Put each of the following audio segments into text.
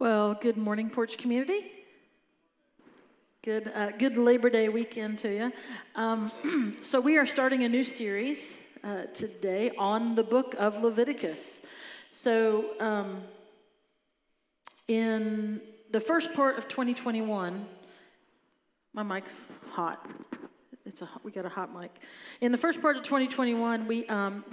Well, good morning, Porch Community. Good Labor Day weekend to you. So we are starting a new series today on the book of Leviticus. So in the first part of 2021, my mic's hot. We got a hot mic. In the first part of 2021, we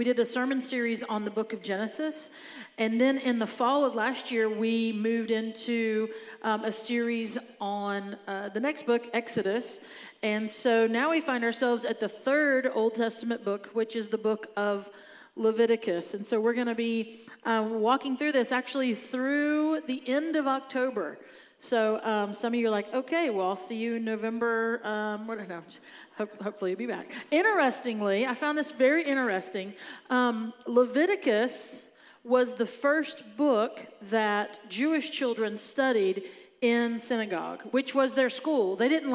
did a sermon series on the book of Genesis, and then in the fall of last year, we moved into a series on the next book, Exodus, and so now we find ourselves at the third Old Testament book, which is the book of Leviticus, and so we're going to be walking through this actually through the end of October. So some of you are like, okay, well, I'll see you in November. Hopefully you'll be back. Interestingly, I found this very interesting. Leviticus was the first book that Jewish children studied in synagogue, which was their school. They didn't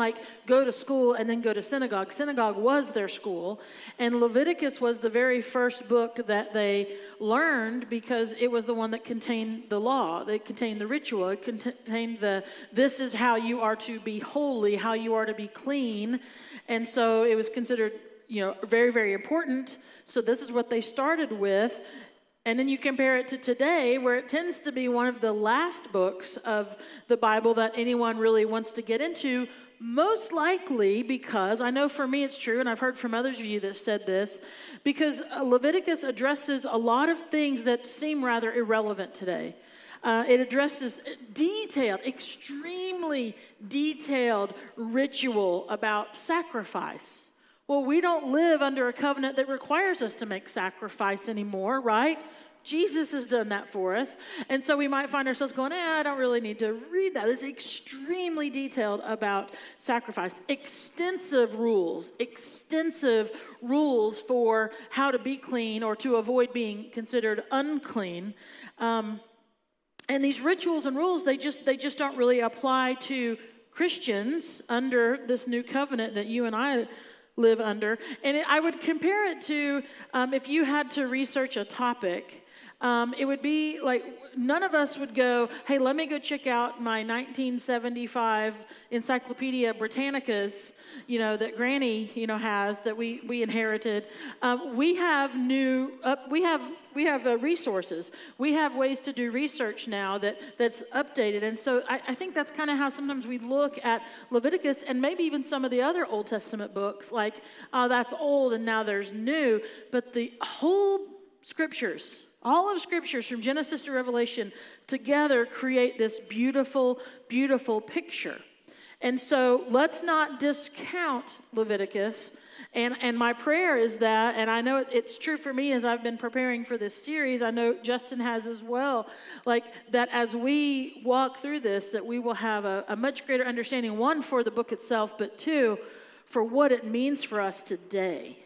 go to school and then go to synagogue. Synagogue was their school, and Leviticus was the very first book that they learned because it was the one that contained the law, that contained the ritual, it contained this is how you are to be holy, how you are to be clean, and so it was considered, very, very important. So this is what they started with. And then you compare it to today, where it tends to be one of the last books of the Bible that anyone really wants to get into, most likely because, I know for me it's true, and I've heard from others of you that said this, because Leviticus addresses a lot of things that seem rather irrelevant today. It addresses extremely detailed ritual about sacrifice. Well, we don't live under a covenant that requires us to make sacrifice anymore, right? Jesus has done that for us. And so we might find ourselves going, I don't really need to read that. It's extremely detailed about sacrifice. Extensive rules for how to be clean or to avoid being considered unclean. And these rituals and rules, they just don't really apply to Christians under this new covenant that you and I live under. And I would compare it to if you had to research a topic, it would be like none of us would go, hey, let me go check out my 1975 Encyclopedia Britannica's, that Granny, has that we inherited. We have resources. We have ways to do research now that's updated. And so I think that's kind of how sometimes we look at Leviticus and maybe even some of the other Old Testament books, oh, that's old and now there's new. But the whole scriptures, all of scriptures from Genesis to Revelation together create this beautiful, beautiful picture. And so let's not discount Leviticus. And my prayer is that, and I know it's true for me as I've been preparing for this series, I know Justin has as well, that as we walk through this, that we will have a much greater understanding, one, for the book itself, but two, for what it means for us today.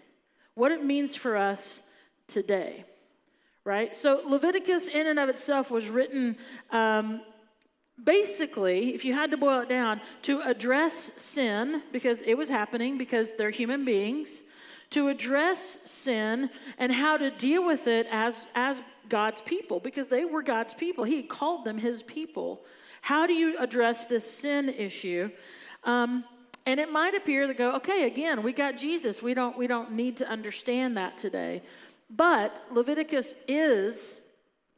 Right? So Leviticus in and of itself was written basically, if you had to boil it down, to address sin, because it was happening, because they're human beings, to address sin and how to deal with it as God's people, because they were God's people. He called them his people. How do you address this sin issue? And it might appear to go, okay, again, we got Jesus. We don't need to understand that today. But Leviticus is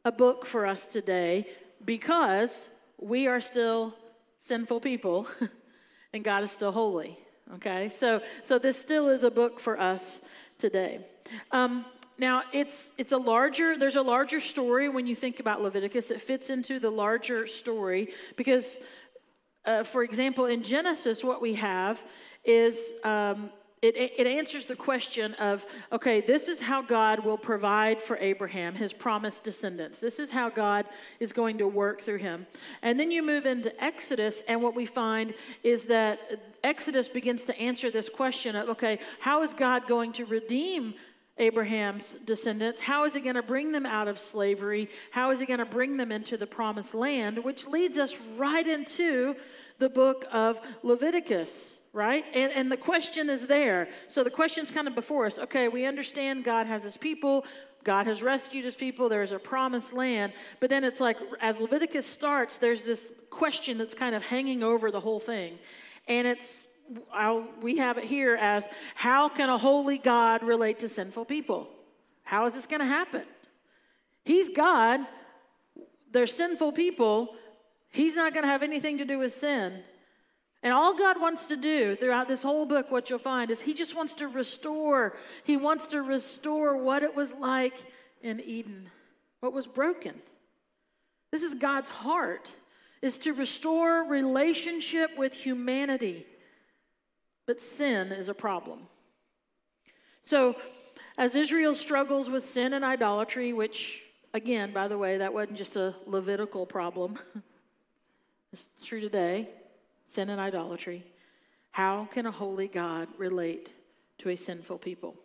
a book for us today because we are still sinful people, and God is still holy, okay? So this still is a book for us today. Now, there's a larger story when you think about Leviticus. It fits into the larger story because, for example, in Genesis, what we have is it answers the question of, okay, this is how God will provide for Abraham, his promised descendants. This is how God is going to work through him. And then you move into Exodus, and what we find is that Exodus begins to answer this question of, okay, how is God going to redeem Abraham's descendants? How is he going to bring them out of slavery? How is he going to bring them into the promised land? Which leads us right into the book of Leviticus. Right? And the question is there. So the question's kind of before us. Okay, we understand God has his people. God has rescued his people. There's a promised land. But then it's like, as Leviticus starts, there's this question that's kind of hanging over the whole thing. And it's, we have it here as, how can a holy God relate to sinful people? How is this going to happen? He's God. They're sinful people. He's not going to have anything to do with sin. And all God wants to do throughout this whole book, what you'll find is he just wants to restore. He wants to restore what it was like in Eden, what was broken. This is God's heart, is to restore relationship with humanity. But sin is a problem. So as Israel struggles with sin and idolatry, which, again, by the way, that wasn't just a Levitical problem. It's true today. Sin and idolatry. How can a holy God relate to a sinful people?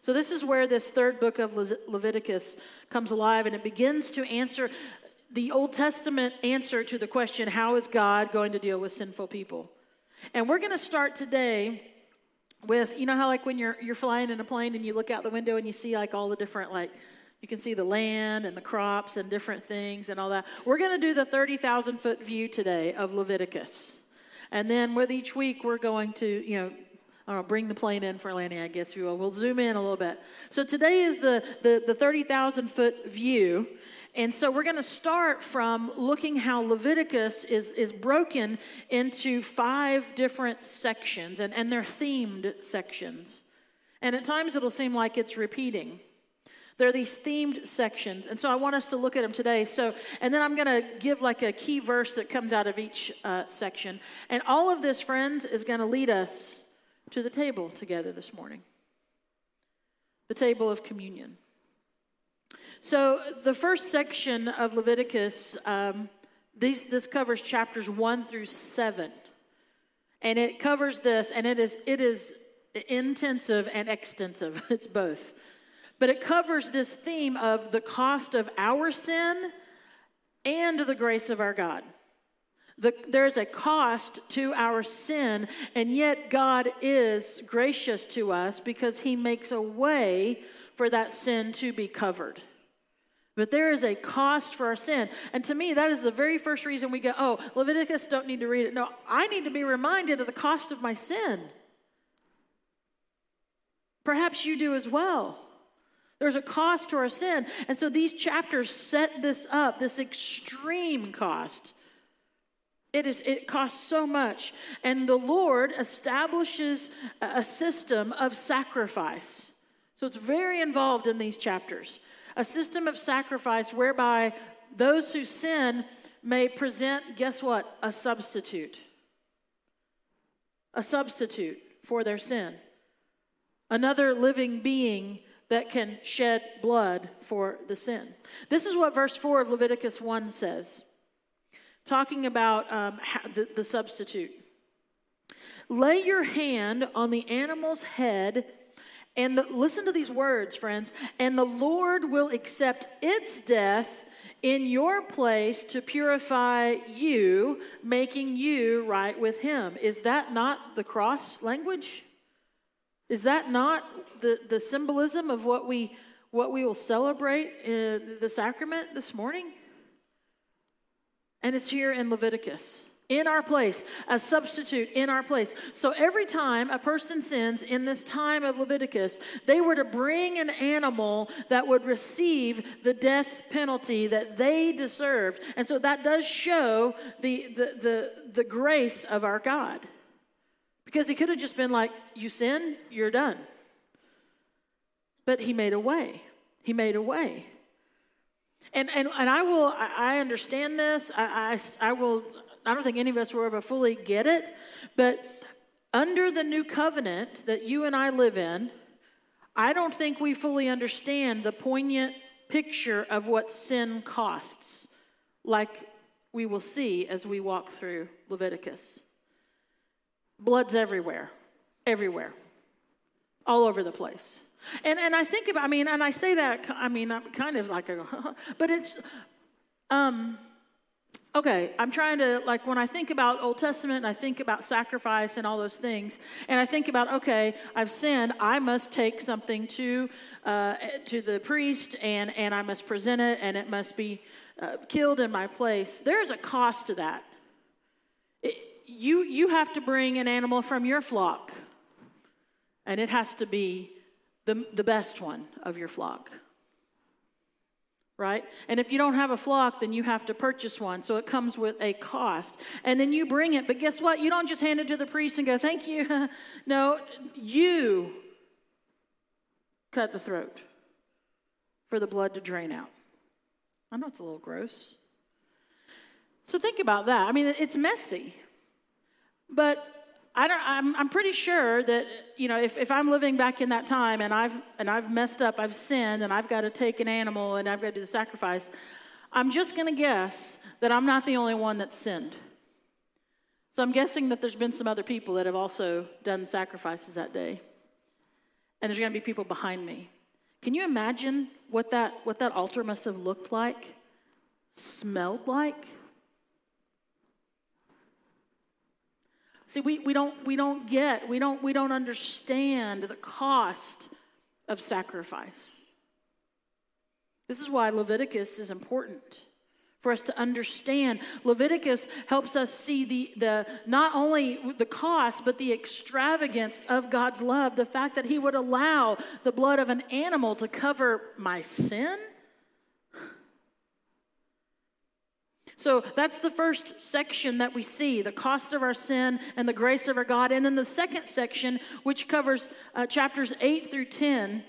So this is where this third book of Leviticus comes alive, and it begins to answer the Old Testament answer to the question, how is God going to deal with sinful people? And we're going to start today with, you know how like when you're flying in a plane and you look out the window and you see like all the different like, you can see the land and the crops and different things and all that. We're going to do the 30,000-foot view today of Leviticus. And then with each week, we're going to, bring the plane in for landing, I guess you will. We'll zoom in a little bit. So today is the 30,000-foot view. And so we're going to start from looking how Leviticus is broken into 5 different sections. And they're themed sections. And at times, it'll seem like it's repeating. There are these themed sections, and so I want us to look at them today. So, and then I'm going to give like a key verse that comes out of each section. And all of this, friends, is going to lead us to the table together this morning. The table of communion. So the first section of Leviticus, this covers chapters 1-7. And it covers this, and it is intensive and extensive. It's both. But it covers this theme of the cost of our sin and the grace of our God. There's a cost to our sin, and yet God is gracious to us because he makes a way for that sin to be covered. But there is a cost for our sin. And to me, that is the very first reason we go, oh, Leviticus, don't need to read it. No, I need to be reminded of the cost of my sin. Perhaps you do as well. There's a cost to our sin. And so these chapters set this up, this extreme cost. It costs so much. And the Lord establishes a system of sacrifice. So it's very involved in these chapters. A system of sacrifice whereby those who sin may present, guess what? A substitute. A substitute for their sin. Another living being that can shed blood for the sin. This is what verse 4 of Leviticus 1 says, talking about the substitute. Lay your hand on the animal's head, and listen to these words, friends, and the Lord will accept its death in your place to purify you, making you right with him. Is that not the cross language? Is that not the symbolism of what we will celebrate in the sacrament this morning? And it's here in Leviticus, in our place, a substitute in our place. So every time a person sins in this time of Leviticus, they were to bring an animal that would receive the death penalty that they deserved. And so that does show the grace of our God. Because he could have just been like, you sin, you're done. But he made a way. He made a way. And I understand this. I don't think any of us will ever fully get it. But under the new covenant that you and I live in, I don't think we fully understand the poignant picture of what sin costs, like we will see as we walk through Leviticus. Blood's everywhere, all over the place. And I think about, I say that, I'm kind of like, but it's, Okay, I'm trying to, like, when I think about Old Testament, and I think about sacrifice and all those things, and I think about, okay, I've sinned, I must take something to the priest, and I must present it, and it must be killed in my place. There's a cost to that. You have to bring an animal from your flock, and it has to be the best one of your flock. Right? And if you don't have a flock, then you have to purchase one. So it comes with a cost. And then you bring it. But guess what? You don't just hand it to the priest and go, thank you. No, you cut the throat for the blood to drain out. I know it's a little gross. So think about that. I mean, it's messy. But I'm pretty sure that, you know, if I'm living back in that time and I've messed up, I've sinned, and I've got to take an animal and I've got to do the sacrifice, I'm just going to guess that I'm not the only one that's sinned. So I'm guessing that there's been some other people that have also done sacrifices that day. And there's going to be people behind me. Can you imagine what that altar must have looked like, smelled like? See, we don't understand the cost of sacrifice. This is why Leviticus is important for us to understand. Leviticus helps us see the not only the cost, but the extravagance of God's love, the fact that he would allow the blood of an animal to cover my sin. So that's the first section that we see, the cost of our sin and the grace of our God. And then the second section, which covers chapters 8 through 10,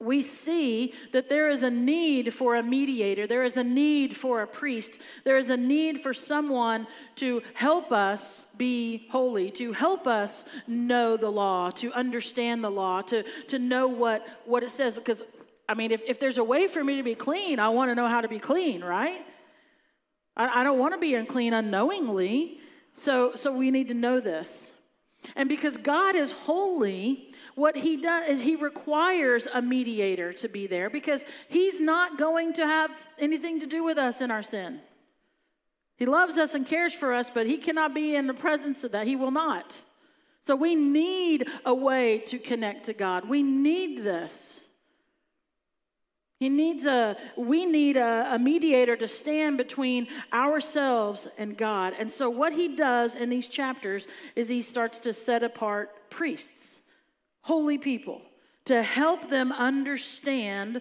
we see that there is a need for a mediator. There is a need for a priest. There is a need for someone to help us be holy, to help us know the law, to understand the law, to know what it says. Because, I mean, if there's a way for me to be clean, I want to know how to be clean, right? I don't want to be unclean unknowingly, so we need to know this. And because God is holy, what he does is he requires a mediator to be there because he's not going to have anything to do with us in our sin. He loves us and cares for us, but he cannot be in the presence of that. He will not. So we need a way to connect to God. We need this. We need a mediator to stand between ourselves and God. And so what he does in these chapters is he starts to set apart priests, holy people, to help them understand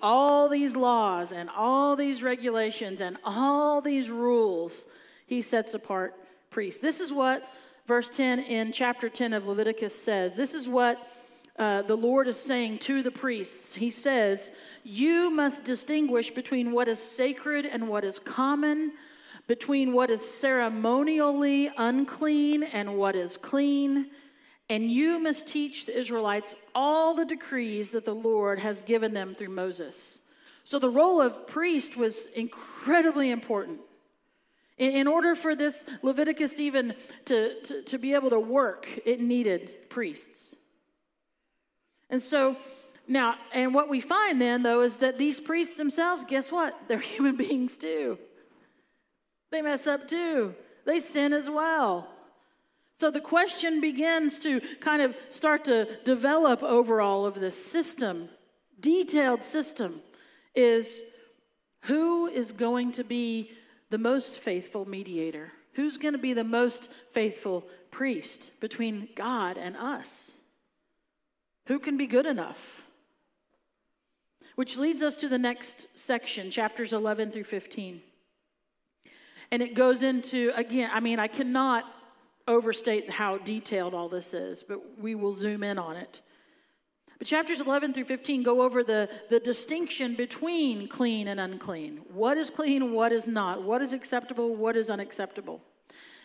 all these laws and all these regulations and all these rules. He sets apart priests. This is what verse 10 in chapter 10 of Leviticus says. This is what the Lord is saying to the priests. He says, you must distinguish between what is sacred and what is common, between what is ceremonially unclean and what is clean, and you must teach the Israelites all the decrees that the Lord has given them through Moses. So the role of priest was incredibly important. In order for this Leviticus even to be able to work, it needed priests. And so now, and what we find then, though, is that these priests themselves, guess what? They're human beings too. They mess up too. They sin as well. So the question begins to kind of start to develop over all of this system, detailed system, is who is going to be the most faithful mediator? Who's going to be the most faithful priest between God and us? Who can be good enough? Which leads us to the next section, chapters 11 through 15. And it goes into, again, I mean, I cannot overstate how detailed all this is, but we will zoom in on it. But chapters 11 through 15 go over the distinction between clean and unclean. What is clean, what is not? What is acceptable, what is unacceptable?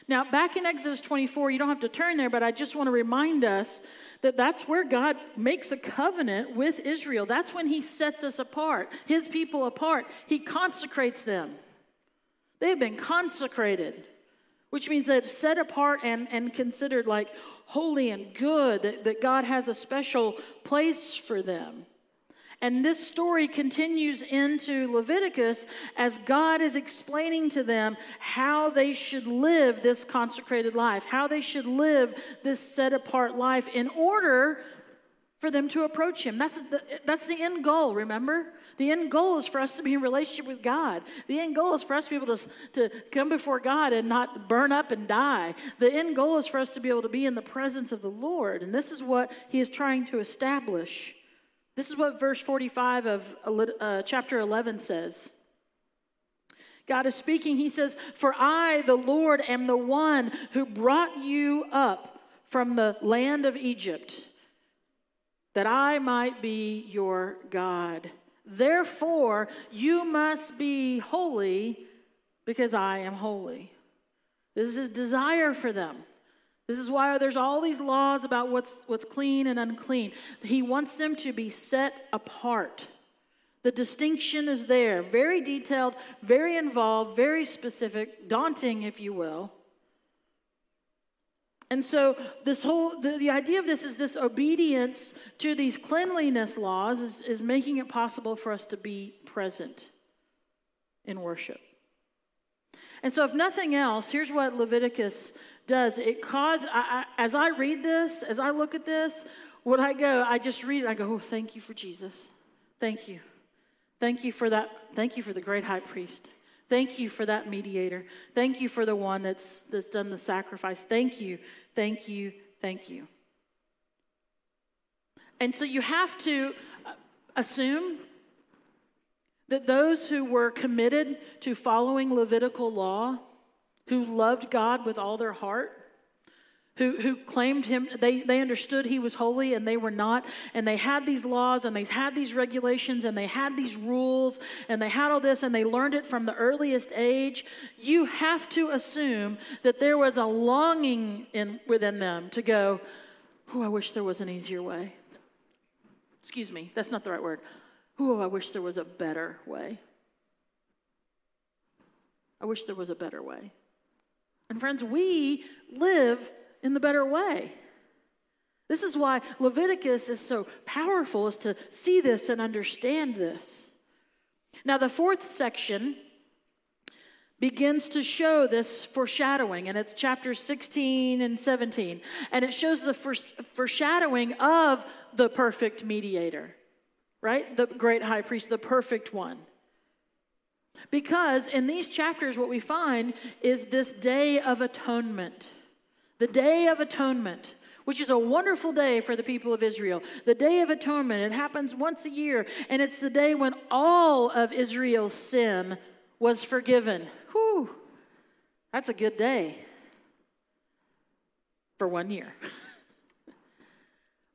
Now, back in Exodus 24, you don't have to turn there, but I just want to remind us that that's where God makes a covenant with Israel. That's when he sets us apart, his people apart. He consecrates them. They've been consecrated, which means that it's set apart and considered like holy and good, that God has a special place for them. And this story continues into Leviticus as God is explaining to them how they should live this consecrated life, how they should live this set-apart life in order for them to approach him. That's the end goal, remember? The end goal is for us to be in relationship with God. The end goal is for us to be able to come before God and not burn up and die. The end goal is for us to be able to be in the presence of the Lord. And this is what he is trying to establish. This is what verse 45 of chapter 11 says. God is speaking. He says, "For I, the Lord, am the one who brought you up from the land of Egypt, that I might be your God. Therefore, you must be holy because I am holy." This is his desire for them. This is why there's all these laws about what's clean and unclean. He wants them to be set apart. The distinction is there. Very detailed, very involved, very specific, daunting, if you will. And so this whole, the idea of this is this obedience to these cleanliness laws is making it possible for us to be present in worship. And so if nothing else, here's what Leviticus does. It causes, as I read this, as I look at this, when I go, I just read it, I go, "Oh, thank you for Jesus. Thank you. Thank you for that. Thank you for the great high priest. Thank you for that mediator. Thank you for the one that's done the sacrifice. Thank you, thank you, thank you." And so you have to assume that those who were committed to following Levitical law, who loved God with all their heart, who claimed him, they understood he was holy and they were not, and they had these laws and they had these regulations and they had these rules and they had all this and they learned it from the earliest age. You have to assume that there was a longing within them to go, "Oh, I wish there was an easier way." Excuse me, that's not the right word. "Oh, I wish there was a better way. I wish there was a better way." And friends, we live in the better way. This is why Leviticus is so powerful, is to see this and understand this. Now, the fourth section begins to show this foreshadowing, and it's chapters 16 and 17, and it shows the foreshadowing of the perfect mediator, right? The great high priest, the perfect one. Because in these chapters, what we find is this Day of Atonement. The Day of Atonement, which is a wonderful day for the people of Israel. The Day of Atonement, it happens once a year, and it's the day when all of Israel's sin was forgiven. Whew, that's a good day for 1 year.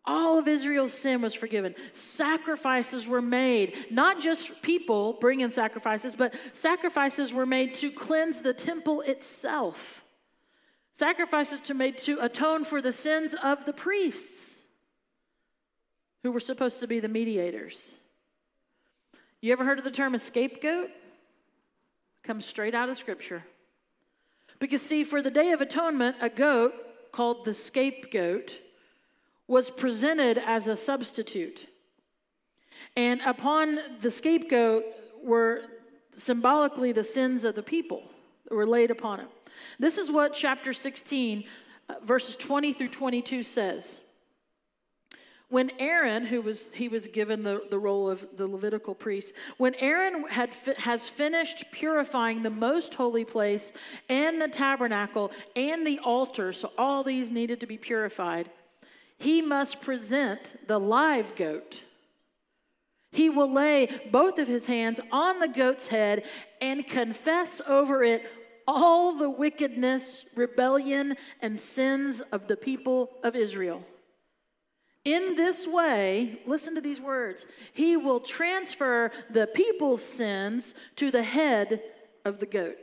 All of Israel's sin was forgiven. Sacrifices were made. Not just people bringing sacrifices, but sacrifices were made to cleanse the temple itself. Sacrifices to made to atone for the sins of the priests who were supposed to be the mediators. You ever heard of the term a scapegoat? Comes straight out of Scripture. Because see, for the Day of Atonement, a goat called the scapegoat was presented as a substitute. And upon the scapegoat were symbolically the sins of the people that were laid upon him. This is what chapter 16, verses 20 through 22 says. When Aaron, he was given the role of the Levitical priest, when Aaron has finished purifying the most holy place and the tabernacle and the altar, so all these needed to be purified, he must present the live goat. He will lay both of his hands on the goat's head and confess over it all the wickedness, rebellion, and sins of the people of Israel. In this way, listen to these words, he will transfer the people's sins to the head of the goat.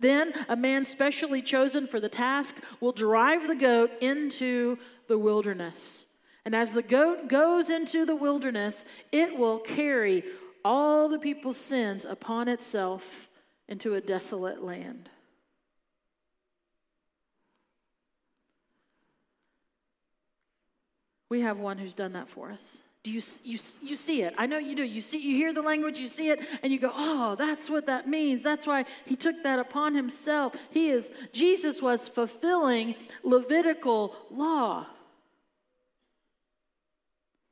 Then a man specially chosen for the task will drive the goat into the wilderness. And as the goat goes into the wilderness, it will carry all the people's sins upon itself into a desolate land. We have one who's done that for us. Do you see it? I know you do. You hear the language, you see it, and you go, oh, that's what that means. That's why he took that upon himself. Jesus was fulfilling Levitical law.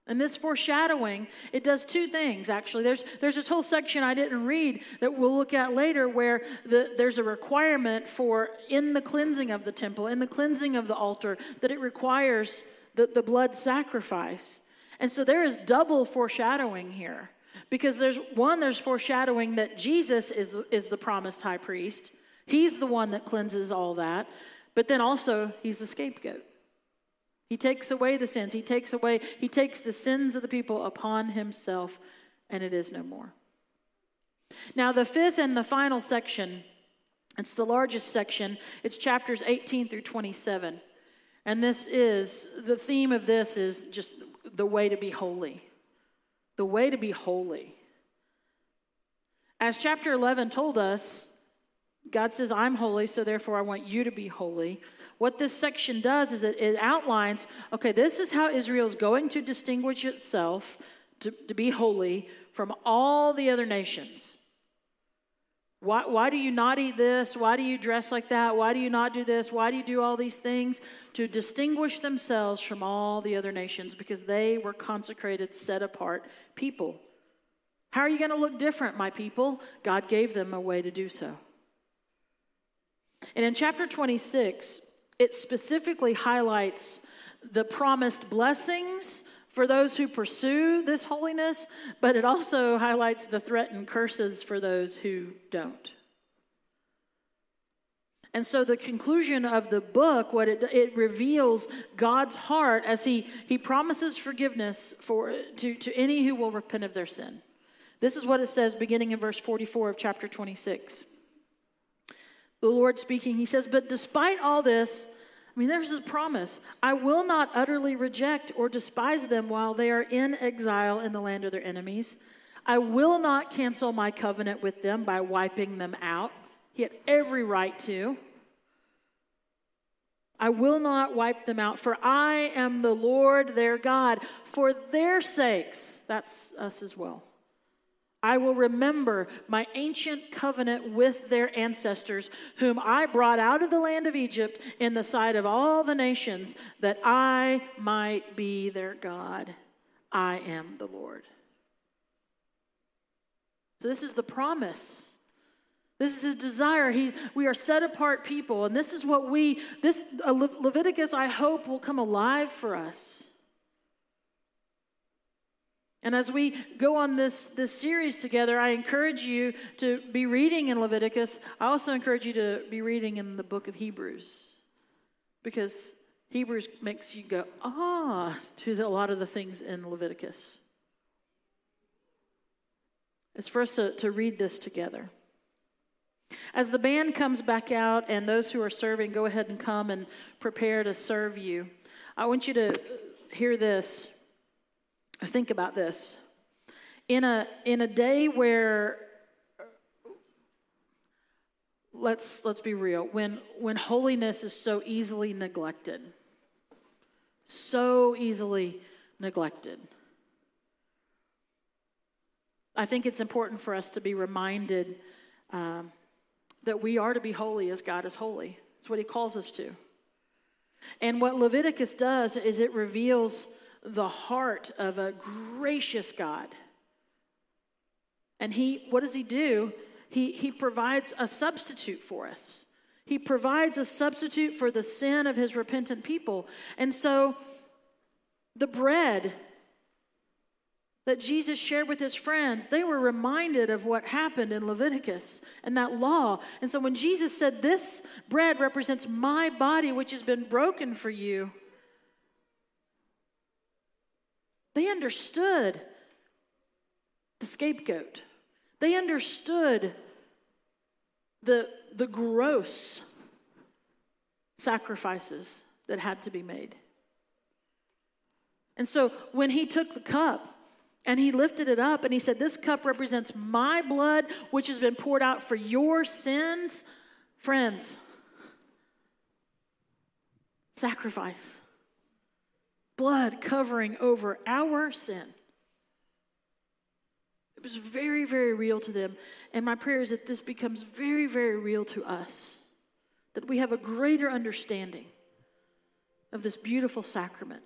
And this foreshadowing, it does two things, actually. There's this whole section I didn't read that we'll look at later where there's a requirement for, in the cleansing of the temple, in the cleansing of the altar, that it requires the blood sacrifice. And so there is double foreshadowing here. Because there's foreshadowing that Jesus is the promised high priest. He's the one that cleanses all that. But then also, he's the scapegoat. He takes away the sins. He takes the sins of the people upon himself, and it is no more. Now, the fifth and the final section, it's the largest section. It's chapters 18 through 27. And the theme of this is just the way to be holy. The way to be holy. As chapter 11 told us, God says, I'm holy, so therefore I want you to be holy. What this section does is it outlines, okay, this is how Israel is going to distinguish itself to be holy from all the other nations. Why do you not eat this? Why do you dress like that? Why do you not do this? Why do you do all these things? To distinguish themselves from all the other nations because they were consecrated, set apart people. How are you going to look different, my people? God gave them a way to do so. And in chapter 26, it specifically highlights the promised blessings for those who pursue this holiness, but it also highlights the threatened curses for those who don't. And so the conclusion of the book, what it reveals God's heart as he promises forgiveness to any who will repent of their sin. This is what it says beginning in verse 44 of chapter 26. The Lord speaking, he says, but despite all this, there's his promise. I will not utterly reject or despise them while they are in exile in the land of their enemies. I will not cancel my covenant with them by wiping them out. He had every right to. I will not wipe them out, for I am the Lord their God. For their sakes, that's us as well, I will remember my ancient covenant with their ancestors, whom I brought out of the land of Egypt in the sight of all the nations, that I might be their God. I am the Lord. So this is the promise. This is his desire. We are set apart people, and this is what Leviticus, I hope, will come alive for us. And as we go on this series together, I encourage you to be reading in Leviticus. I also encourage you to be reading in the book of Hebrews, because Hebrews makes you go, to a lot of the things in Leviticus. It's for us to read this together. As the band comes back out and those who are serving, go ahead and come and prepare to serve you. I want you to hear this. Think about this. In a day where, let's be real, when holiness is so easily neglected, I think it's important for us to be reminded that we are to be holy as God is holy. That's what he calls us to. And what Leviticus does is it reveals the heart of a gracious God. And what does he do? He provides a substitute for us. He provides a substitute for the sin of his repentant people. And so the bread that Jesus shared with his friends, they were reminded of what happened in Leviticus and that law. And so when Jesus said, this bread represents my body, which has been broken for you, they understood the scapegoat. They understood the gross sacrifices that had to be made. And so when he took the cup and he lifted it up and he said, this cup represents my blood, which has been poured out for your sins, friends, sacrifice. Blood covering over our sin. It was very, very real to them. And my prayer is that this becomes very, very real to us, that we have a greater understanding of this beautiful sacrament,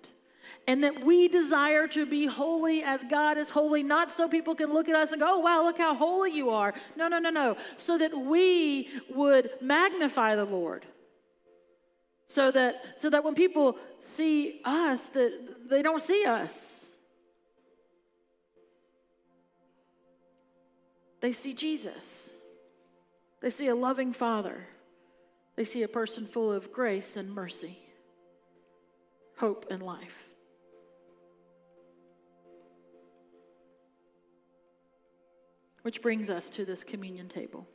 and that we desire to be holy as God is holy, not so people can look at us and go, oh, wow, look how holy you are. No, no, no, no. So that we would magnify the Lord. So that when people see us, that they don't see us. They see Jesus. They see a loving Father. They see a person full of grace and mercy, hope and life. Which brings us to this communion table.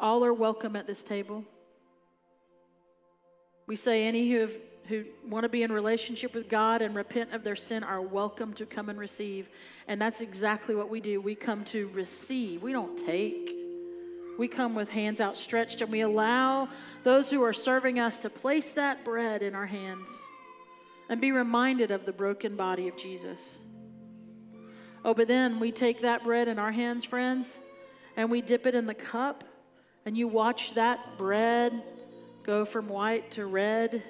All are welcome at this table. We say any who want to be in relationship with God and repent of their sin are welcome to come and receive. And that's exactly what we do. We come to receive. We don't take. We come with hands outstretched, and we allow those who are serving us to place that bread in our hands and be reminded of the broken body of Jesus. Oh, but then we take that bread in our hands, friends, and we dip it in the cup, and you watch that bread go from white to red.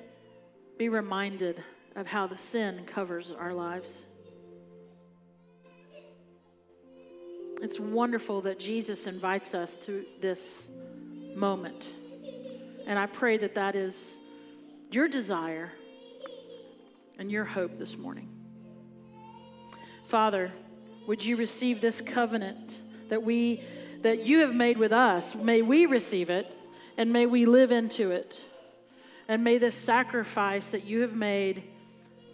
Be reminded of how the sin covers our lives. It's wonderful that Jesus invites us to this moment. And I pray that that is your desire and your hope this morning. Father, would you receive this covenant that you have made with us? May we receive it. And may we live into it. And may this sacrifice that you have made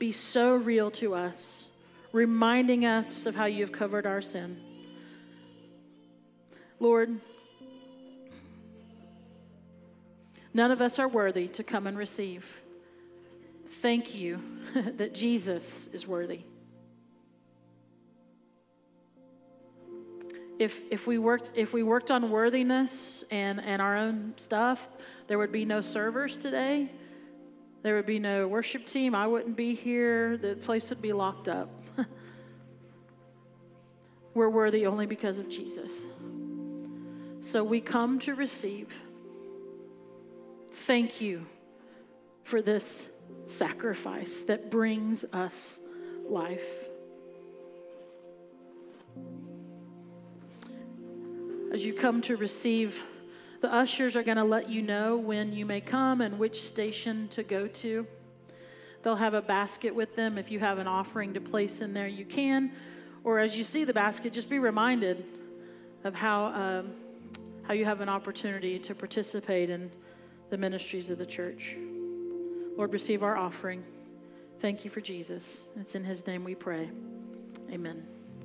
be so real to us, reminding us of how you have covered our sin. Lord, none of us are worthy to come and receive. Thank you that Jesus is worthy. If we worked on worthiness and our own stuff, there would be no servers today. There would be no worship team. I wouldn't be here. The place would be locked up. We're worthy only because of Jesus. So we come to receive. Thank you for this sacrifice that brings us life. As you come to receive, the ushers are going to let you know when you may come and which station to go to. They'll have a basket with them. If you have an offering to place in there, you can. Or as you see the basket, just be reminded of how you have an opportunity to participate in the ministries of the church. Lord, receive our offering. Thank you for Jesus. It's in his name we pray. Amen.